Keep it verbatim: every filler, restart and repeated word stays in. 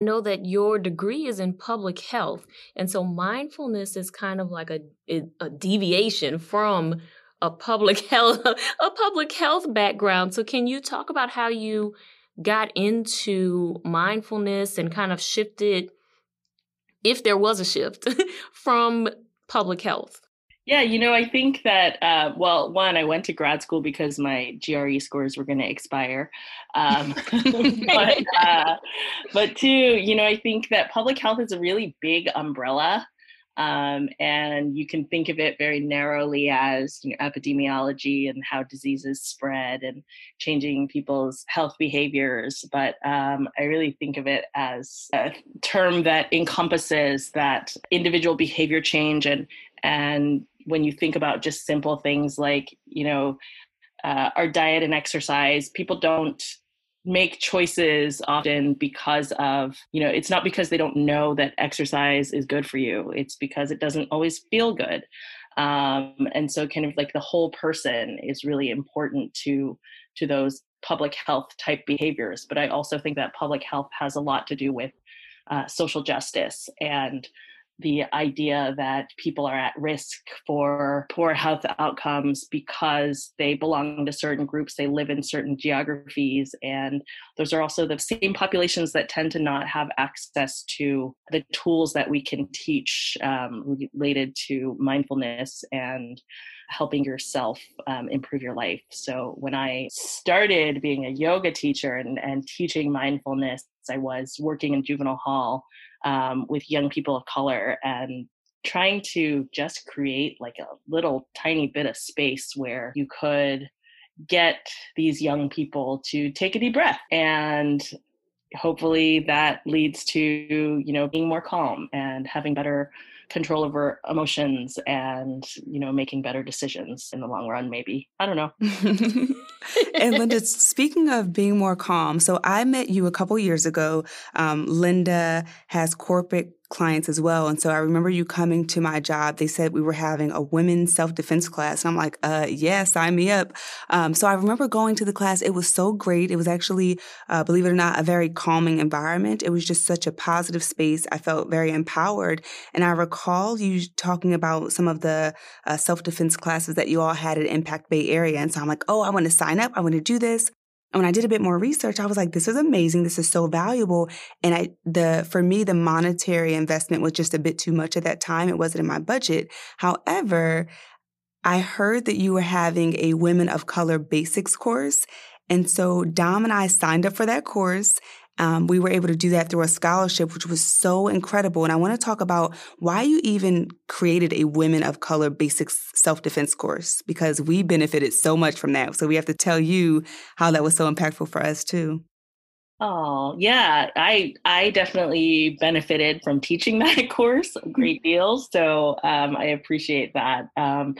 know that your degree is in public health. And so mindfulness is kind of like a, a deviation from a public health, a public health background. So can you talk about how you got into mindfulness and kind of shifted, if there was a shift, from public health? Yeah, you know, I think that, uh, well, one, I went to grad school because my G R E scores were going to expire. Um, but, uh, but two, you know, I think that public health is a really big umbrella. Um, and you can think of it very narrowly as, you know, epidemiology and how diseases spread and changing people's health behaviors. But um, I really think of it as a term that encompasses that individual behavior change. And and when you think about just simple things like, you know, uh, our diet and exercise, people don't make choices often because of, you know, it's not because they don't know that exercise is good for you. It's because it doesn't always feel good. Um, and so kind of like the whole person is really important to, to those public health type behaviors. But I also think that public health has a lot to do with uh, social justice and the idea that people are at risk for poor health outcomes because they belong to certain groups, they live in certain geographies, and those are also the same populations that tend to not have access to the tools that we can teach um, related to mindfulness and helping yourself um, improve your life. So when I started being a yoga teacher and, and teaching mindfulness, I was working in juvenile hall Um, with young people of color and trying to just create like a little tiny bit of space where you could get these young people to take a deep breath. And hopefully that leads to, you know, being more calm and having better control over emotions and, you know, making better decisions in the long run, maybe. I don't know. And Linda, speaking of being more calm, so I met you a couple years ago. Um, Linda has corporate clients as well. And so I remember you coming to my job. They said we were having a women's self-defense class. And I'm like, uh, yeah, sign me up. Um, so I remember going to the class. It was so great. It was actually, uh, believe it or not, a very calming environment. It was just such a positive space. I felt very empowered. And I recall you talking about some of the uh, self-defense classes that you all had at Impact Bay Area. And so I'm like, oh, I want to sign up. I want to do this. And when I did a bit more research, I was like, this is amazing. This is so valuable. And I, the, for me, the monetary investment was just a bit too much at that time. It wasn't in my budget. However, I heard that you were having a Women of Color Basics course. And so Dom and I signed up for that course. Um, we were able to do that through a scholarship, which was so incredible. And I want to talk about why you even created a Women of Color Basics self-defense course, because we benefited so much from that. So we have to tell you how that was so impactful for us, too. Oh, yeah, I I definitely benefited from teaching that course a great deal. So um, I appreciate that. Um,